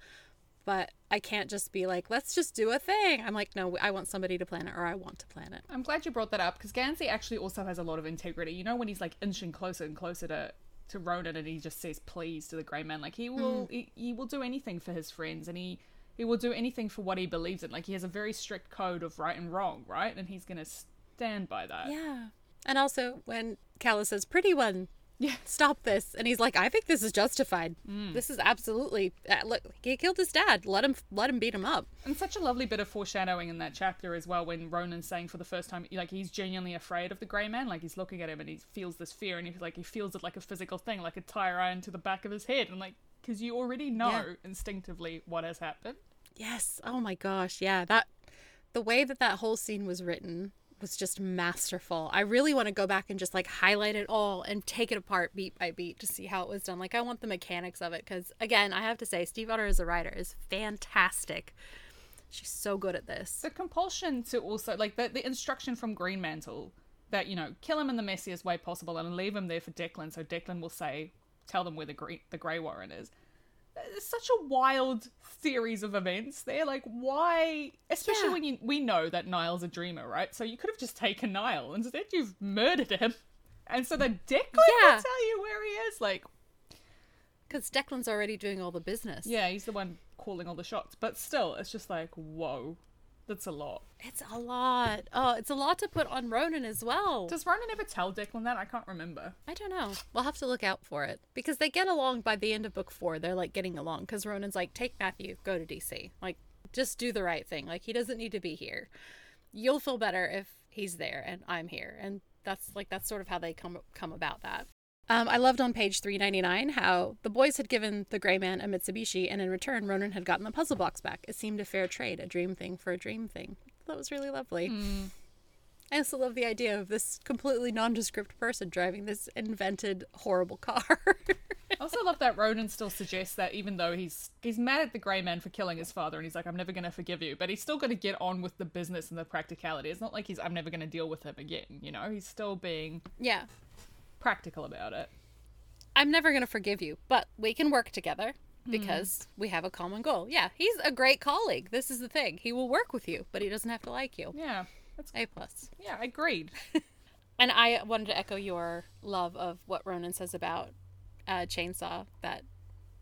But I can't just be like, let's just do a thing. I'm like, no, I want somebody to plan it, or I want to plan it. I'm glad you brought that up, because Gansey actually also has a lot of integrity. You know, when he's like inching closer and closer to, to Ronan, and he just says please to the grey man, like he will mm. he, he will do anything for his friends, and he, he will do anything for what he believes in. Like he has a very strict code of right and wrong, right? And he's going to stand by that. Yeah. And also when Calla says, pretty one, yeah, stop this, and he's like, I think this is justified. Mm. This is absolutely uh, look, he killed his dad, let him let him beat him up. And such a lovely bit of foreshadowing in that chapter as well, when Ronan's saying for the first time, like, he's genuinely afraid of the grey man. Like, he's looking at him and he feels this fear, and he's like, he feels it like a physical thing, like a tire iron to the back of his head. And like, because you already know yeah. instinctively what has happened. Yes. Oh my gosh. Yeah, that the way that that whole scene was written was just masterful. I really want to go back and just like highlight it all and take it apart beat by beat to see how it was done. Like, I want the mechanics of it, because again, I have to say, Stiefvater as a writer is fantastic. She's so good at this. The compulsion to also like the, the instruction from Greenmantle that, you know, kill him in the messiest way possible and leave him there for Declan, so Declan will say, tell them where the green, the Grey Warren is. It's such a wild series of events there. Like, why? Especially yeah. when you, we know that Niall's a dreamer, right? So you could have just taken Niall. Instead, you've murdered him. And so the Declan yeah. will tell you where he is. Like, because Declan's already doing all the business. Yeah, he's the one calling all the shots. But still, it's just like, whoa, that's a lot. It's a lot. Oh, it's a lot to put on Ronan as well. Does Ronan ever tell Declan that? I can't remember. I don't know. We'll have to look out for it. Because they get along by the end of book four. They're, like, getting along. Because Ronan's like, take Matthew, go to D C. Like, just do the right thing. Like, he doesn't need to be here. You'll feel better if he's there and I'm here. And that's, like, that's sort of how they come come about that. Um, I loved on page three ninety-nine how the boys had given the grey man a Mitsubishi, and in return, Ronan had gotten the puzzle box back. It seemed a fair trade, a dream thing for a dream thing. That was really lovely. Mm. I also love the idea of this completely nondescript person driving this invented, horrible car. I also love that Ronan still suggests that even though he's he's mad at the grey man for killing his father, and he's like, I'm never going to forgive you, but he's still going to get on with the business and the practicality. It's not like he's, I'm never going to deal with him again, you know? He's still being... yeah. practical about it. I'm never going to forgive you, but we can work together because mm. we have a common goal. Yeah, he's a great colleague. This is the thing. He will work with you, but he doesn't have to like you. Yeah. That's A plus. Yeah, agreed. And I wanted to echo your love of what Ronan says about uh, Chainsaw, that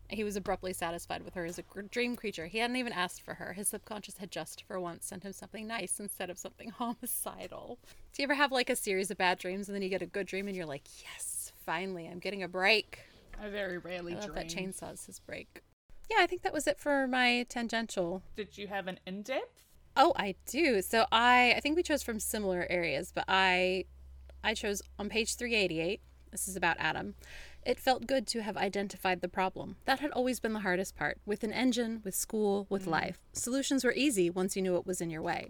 he was abruptly satisfied with her as a dream creature. He hadn't even asked for her. His subconscious had just for once sent him something nice instead of something homicidal. Do you ever have like a series of bad dreams and then you get a good dream and you're like, yes, finally, I'm getting a break? I very rarely I love dream. That Chainsaw's his break. Yeah, I think that was it for my tangential. Did you have an in-depth? Oh, I do. So I, I think we chose from similar areas, but I, I chose on page three eighty-eight. This is about Adam. It felt good to have identified the problem. That had always been the hardest part. With an engine, with school, with mm. life. Solutions were easy once you knew what was in your way.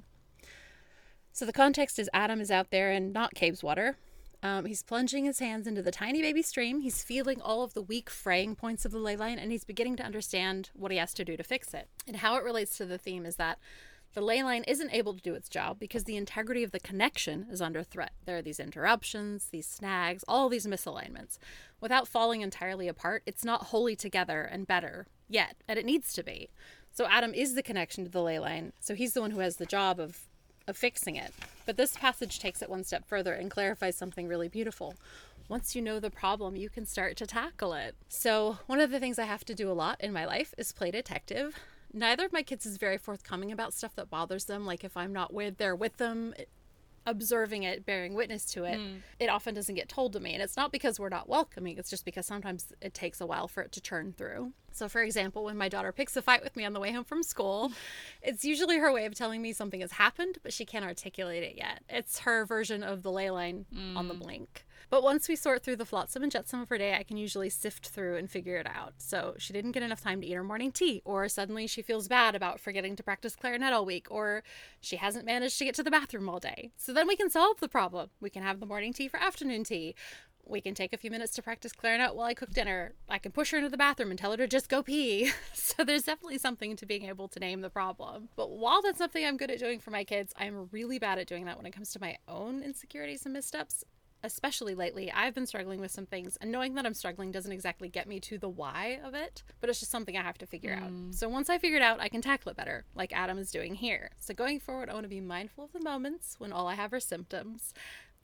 So the context is Adam is out there in not Caveswater. Um, he's plunging his hands into the tiny baby stream. He's feeling all of the weak fraying points of the ley line, and he's beginning to understand what he has to do to fix it. And how it relates to the theme is that the ley line isn't able to do its job because the integrity of the connection is under threat. There are these interruptions, these snags, all these misalignments. Without falling entirely apart, it's not wholly together and better yet, and it needs to be. So Adam is the connection to the ley line, so he's the one who has the job of, of fixing it. But this passage takes it one step further and clarifies something really beautiful. Once you know the problem, you can start to tackle it. So one of the things I have to do a lot in my life is play detective. Neither of my kids is very forthcoming about stuff that bothers them. Like, if I'm not with, there with them, it, observing it, bearing witness to it, mm. it often doesn't get told to me. And it's not because we're not welcoming. It's just because sometimes it takes a while for it to churn through. So, for example, when my daughter picks a fight with me on the way home from school, it's usually her way of telling me something has happened, but she can't articulate it yet. It's her version of the ley line mm. on the blink. But once we sort through the flotsam and jetsam of her day, I can usually sift through and figure it out. So she didn't get enough time to eat her morning tea, or suddenly she feels bad about forgetting to practice clarinet all week, or she hasn't managed to get to the bathroom all day. So then we can solve the problem. We can have the morning tea for afternoon tea. We can take a few minutes to practice clarinet while I cook dinner. I can push her into the bathroom and tell her to just go pee. So there's definitely something to being able to name the problem. But while that's something I'm good at doing for my kids, I'm really bad at doing that when it comes to my own insecurities and missteps. Especially lately, I've been struggling with some things, and knowing that I'm struggling doesn't exactly get me to the why of it, but it's just something I have to figure mm. out. So once I figure it out, I can tackle it better, like Adam is doing here. So going forward, I want to be mindful of the moments when all I have are symptoms.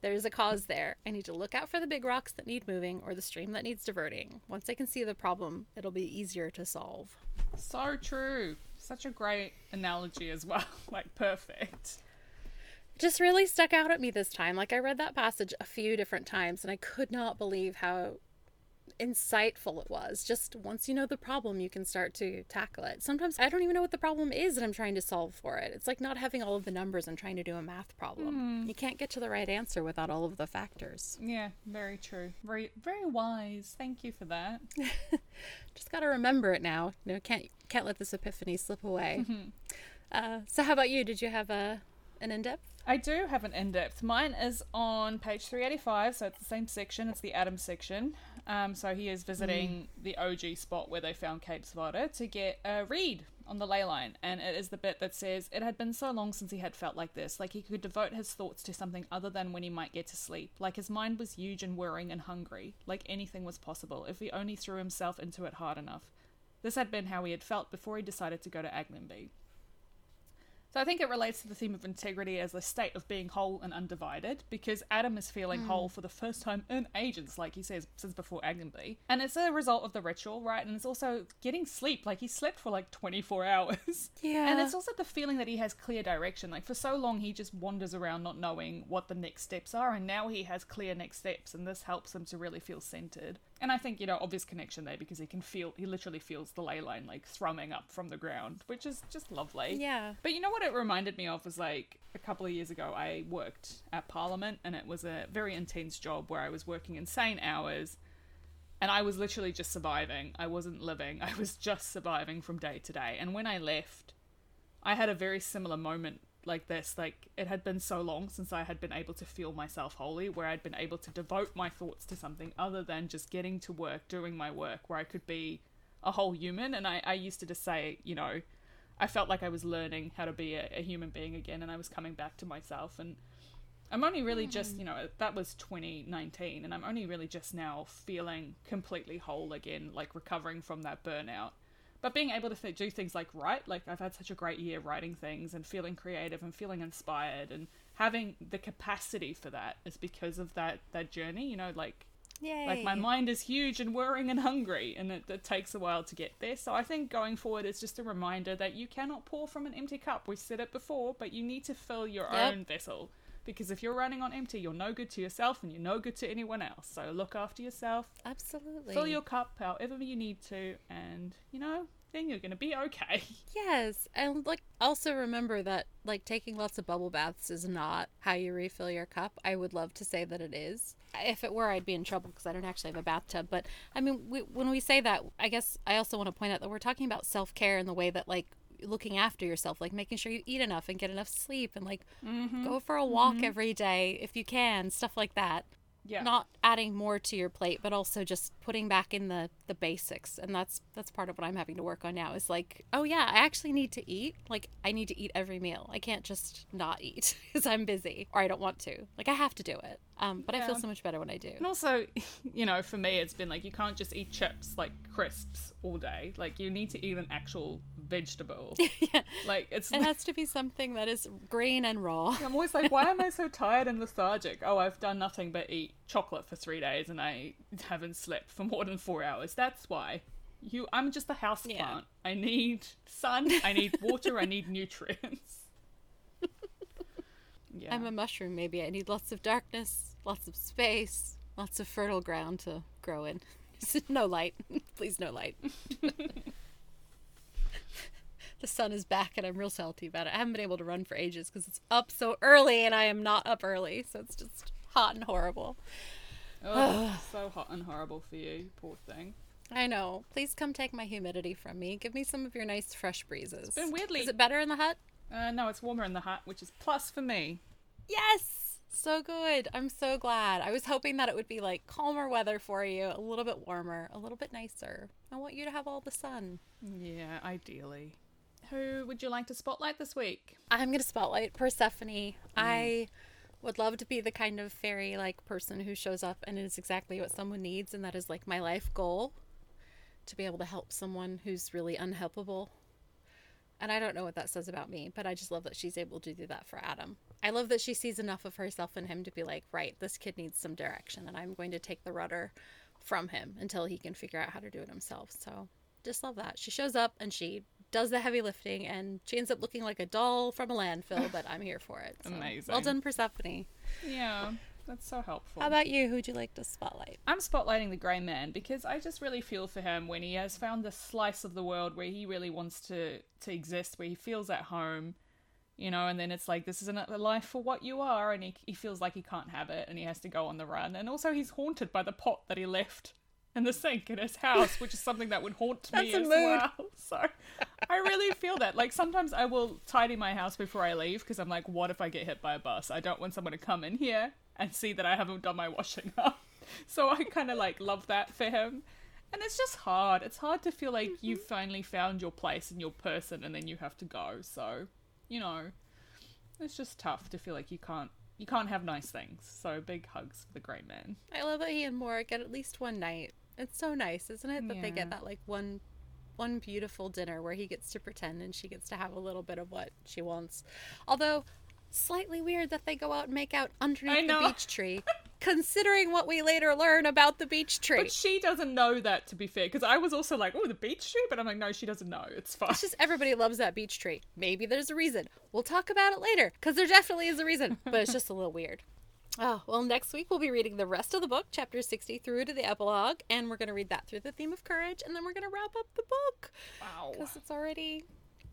There's a cause there. I need to look out for the big rocks that need moving or the stream that needs diverting. Once I can see the problem, it'll be easier to solve. So true. Such a great analogy as well. Like, perfect. It just really stuck out at me this time. Like, I read that passage a few different times and I could not believe how insightful it was. Just once you know the problem, you can start to tackle it. Sometimes I don't even know what the problem is and I'm trying to solve for it. It's like not having all of the numbers and trying to do a math problem. Mm. You can't get to the right answer without all of the factors. Yeah, very true. Very, very wise. Thank you for that. Just got to remember it now. You know, can't can't let this epiphany slip away. Mm-hmm. Uh, so how about you? Did you have a an in-depth? I do have an in-depth. Mine is on page three eighty-five, so it's the same section. It's the Adam section. Um, so he is visiting mm. the O G spot where they found Caveswater to get a read on the ley line, and it is the bit that says it had been so long since he had felt like this, like he could devote his thoughts to something other than when he might get to sleep, like his mind was huge and whirring and hungry, like anything was possible if he only threw himself into it hard enough. This had been how he had felt before he decided to go to Aglenby. So I think it relates to the theme of integrity as the state of being whole and undivided, because Adam is feeling mm. whole for the first time in ages, like he says, since before Aglenby. And it's a result of the ritual, right? And it's also getting sleep. Like, he slept for like twenty-four hours. Yeah. And it's also the feeling that he has clear direction. Like, for so long, he just wanders around not knowing what the next steps are. And now he has clear next steps, and this helps him to really feel centered. And I think, you know, obvious connection there, because he can feel, he literally feels the ley line, like, thrumming up from the ground, which is just lovely. Yeah. But you know what it reminded me of was, like, a couple of years ago, I worked at Parliament, and it was a very intense job where I was working insane hours, and I was literally just surviving. I wasn't living. I was just surviving from day to day. And when I left, I had a very similar moment like this. Like, it had been so long since I had been able to feel myself wholly, where I'd been able to devote my thoughts to something other than just getting to work, doing my work, where I could be a whole human. And I, I used to just say, you know, I felt like I was learning how to be a, a human being again, and I was coming back to myself. And I'm only really just, you know, that was twenty nineteen, and I'm only really just now feeling completely whole again, like recovering from that burnout. But being able to th- do things like write, like I've had such a great year writing things and feeling creative and feeling inspired and having the capacity for that is because of that, that journey, you know, like, Yay. like my mind is huge and whirring and hungry, and it, it takes a while to get there. So I think going forward, it's just a reminder that you cannot pour from an empty cup. We said it before, but you need to fill your yep. own vessel, because if you're running on empty, you're no good to yourself and you're no good to anyone else. So look after yourself. Absolutely. Fill your cup however you need to, and, you know, then you're going to be okay. Yes. And, like, also remember that, like, taking lots of bubble baths is not how you refill your cup. I would love to say that it is. If it were, I'd be in trouble because I don't actually have a bathtub. But, I mean, we, when we say that, I guess I also want to point out that we're talking about self-care in the way that, like, looking after yourself, like making sure you eat enough and get enough sleep and, like, mm-hmm. go for a walk mm-hmm. every day if you can, stuff like that. Yeah. Not adding more to your plate, but also just putting back in the, the basics. And that's that's part of what I'm having to work on now is, like, oh yeah, I actually need to eat. Like, I need to eat every meal. I can't just not eat because I'm busy or I don't want to. Like, I have to do it. Um, but yeah. I feel so much better when I do. And also, you know, for me, it's been like, you can't just eat chips, like crisps all day. Like, you need to eat an actual vegetable. yeah. Like, it's it has to be something that is green and raw. I'm always like, why am I so tired and lethargic? Oh, I've done nothing but eat chocolate for three days and I haven't slept for more than four hours. That's why. You, I'm just a house yeah. plant. I need sun. I need water. I need nutrients. Yeah. I'm a mushroom, maybe. I need lots of darkness, lots of space, lots of fertile ground to grow in. No light. Please, no light. The sun is back and I'm real salty about it. I haven't been able to run for ages because it's up so early and I am not up early. So it's just hot and horrible. Oh, so hot and horrible for you, poor thing. I know. Please come take my humidity from me. Give me some of your nice fresh breezes. It's been weirdly... Is it better in the hut? Uh, no, it's warmer in the hut, which is plus for me. Yes! So good. I'm so glad. I was hoping that it would be like calmer weather for you, a little bit warmer, a little bit nicer. I want you to have all the sun. Yeah, ideally. Who would you like to spotlight this week? I'm going to spotlight Persephone. Mm. I... would love to be the kind of fairy like person who shows up and is exactly what someone needs, and that is like my life goal, to be able to help someone who's really unhelpable. And I don't know what that says about me, but I just love that she's able to do that for Adam. I love that she sees enough of herself in him to be like, right, this kid needs some direction, and I'm going to take the rudder from him until he can figure out how to do it himself. So just love that. She shows up and she does the heavy lifting, and she ends up looking like a doll from a landfill, but I'm here for it. So. Amazing. Well done, Persephone. Yeah, that's so helpful. How about you? Who'd you like to spotlight? I'm spotlighting the Grey Man, because I just really feel for him when he has found this slice of the world where he really wants to, to exist, where he feels at home, you know, and then it's like, this isn't a life for what you are, and he, he feels like he can't have it, and he has to go on the run. And also he's haunted by the pot that he left in the sink in his house, which is something that would haunt me as well. So I really feel that. Like, sometimes I will tidy my house before I leave, because I'm like, what if I get hit by a bus? I don't want someone to come in here and see that I haven't done my washing up. So I kind of like love that for him. And it's just hard. It's hard to feel like mm-hmm. you've finally found your place and your person, and then you have to go. So, you know, it's just tough to feel like you can't you can't have nice things. So big hugs for the Grey Man. I love that he and Mora get at least one night. It's so nice, isn't it, that yeah. they get that like one one beautiful dinner where he gets to pretend and she gets to have a little bit of what she wants. Although slightly weird that they go out and make out underneath the beech tree, considering what we later learn about the beech tree. But she doesn't know that, to be fair, because I was also like, oh, the beech tree? But I'm like, no, she doesn't know. It's fine. It's just everybody loves that beech tree. Maybe there's a reason. We'll talk about it later, because there definitely is a reason, but it's just a little weird. Oh, well, next week we'll be reading the rest of the book, chapter sixty through to the epilogue, and we're going to read that through the theme of courage, and then we're going to wrap up the book. Wow. Because it's already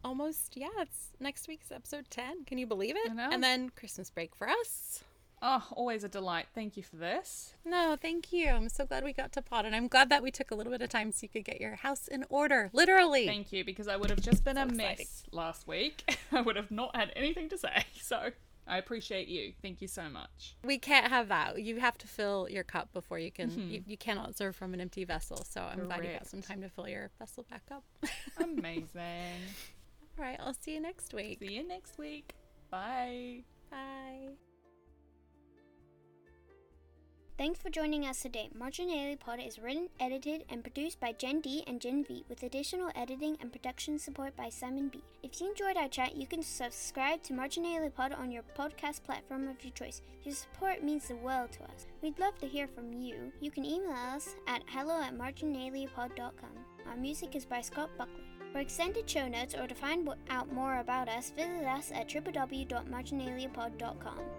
almost, yeah, it's next week's episode ten. Can you believe it? I know. And then Christmas break for us. Oh, always a delight. Thank you for this. No, thank you. I'm so glad we got to pod, and I'm glad that we took a little bit of time so you could get your house in order, literally. Thank you, because I would have just been so a exciting. mess last week. I would have not had anything to say, so... I appreciate you. Thank you so much. We can't have that. You have to fill your cup before you can. Mm-hmm. You, you cannot serve from an empty vessel. So I'm Correct. glad you got some time to fill your vessel back up. Amazing. All right. I'll see you next week. See you next week. Bye. Bye. Thanks for joining us today. Marginalia Pod is written, edited, and produced by Jen D and Jen V, with additional editing and production support by Simon B. If you enjoyed our chat, you can subscribe to Marginalia Pod on your podcast platform of your choice. Your support means the world to us. We'd love to hear from you. You can email us at hello at marginaliapod dot com. Our music is by Scott Buckley. For extended show notes or to find out more about us, visit us at w w w dot marginaliapod dot com.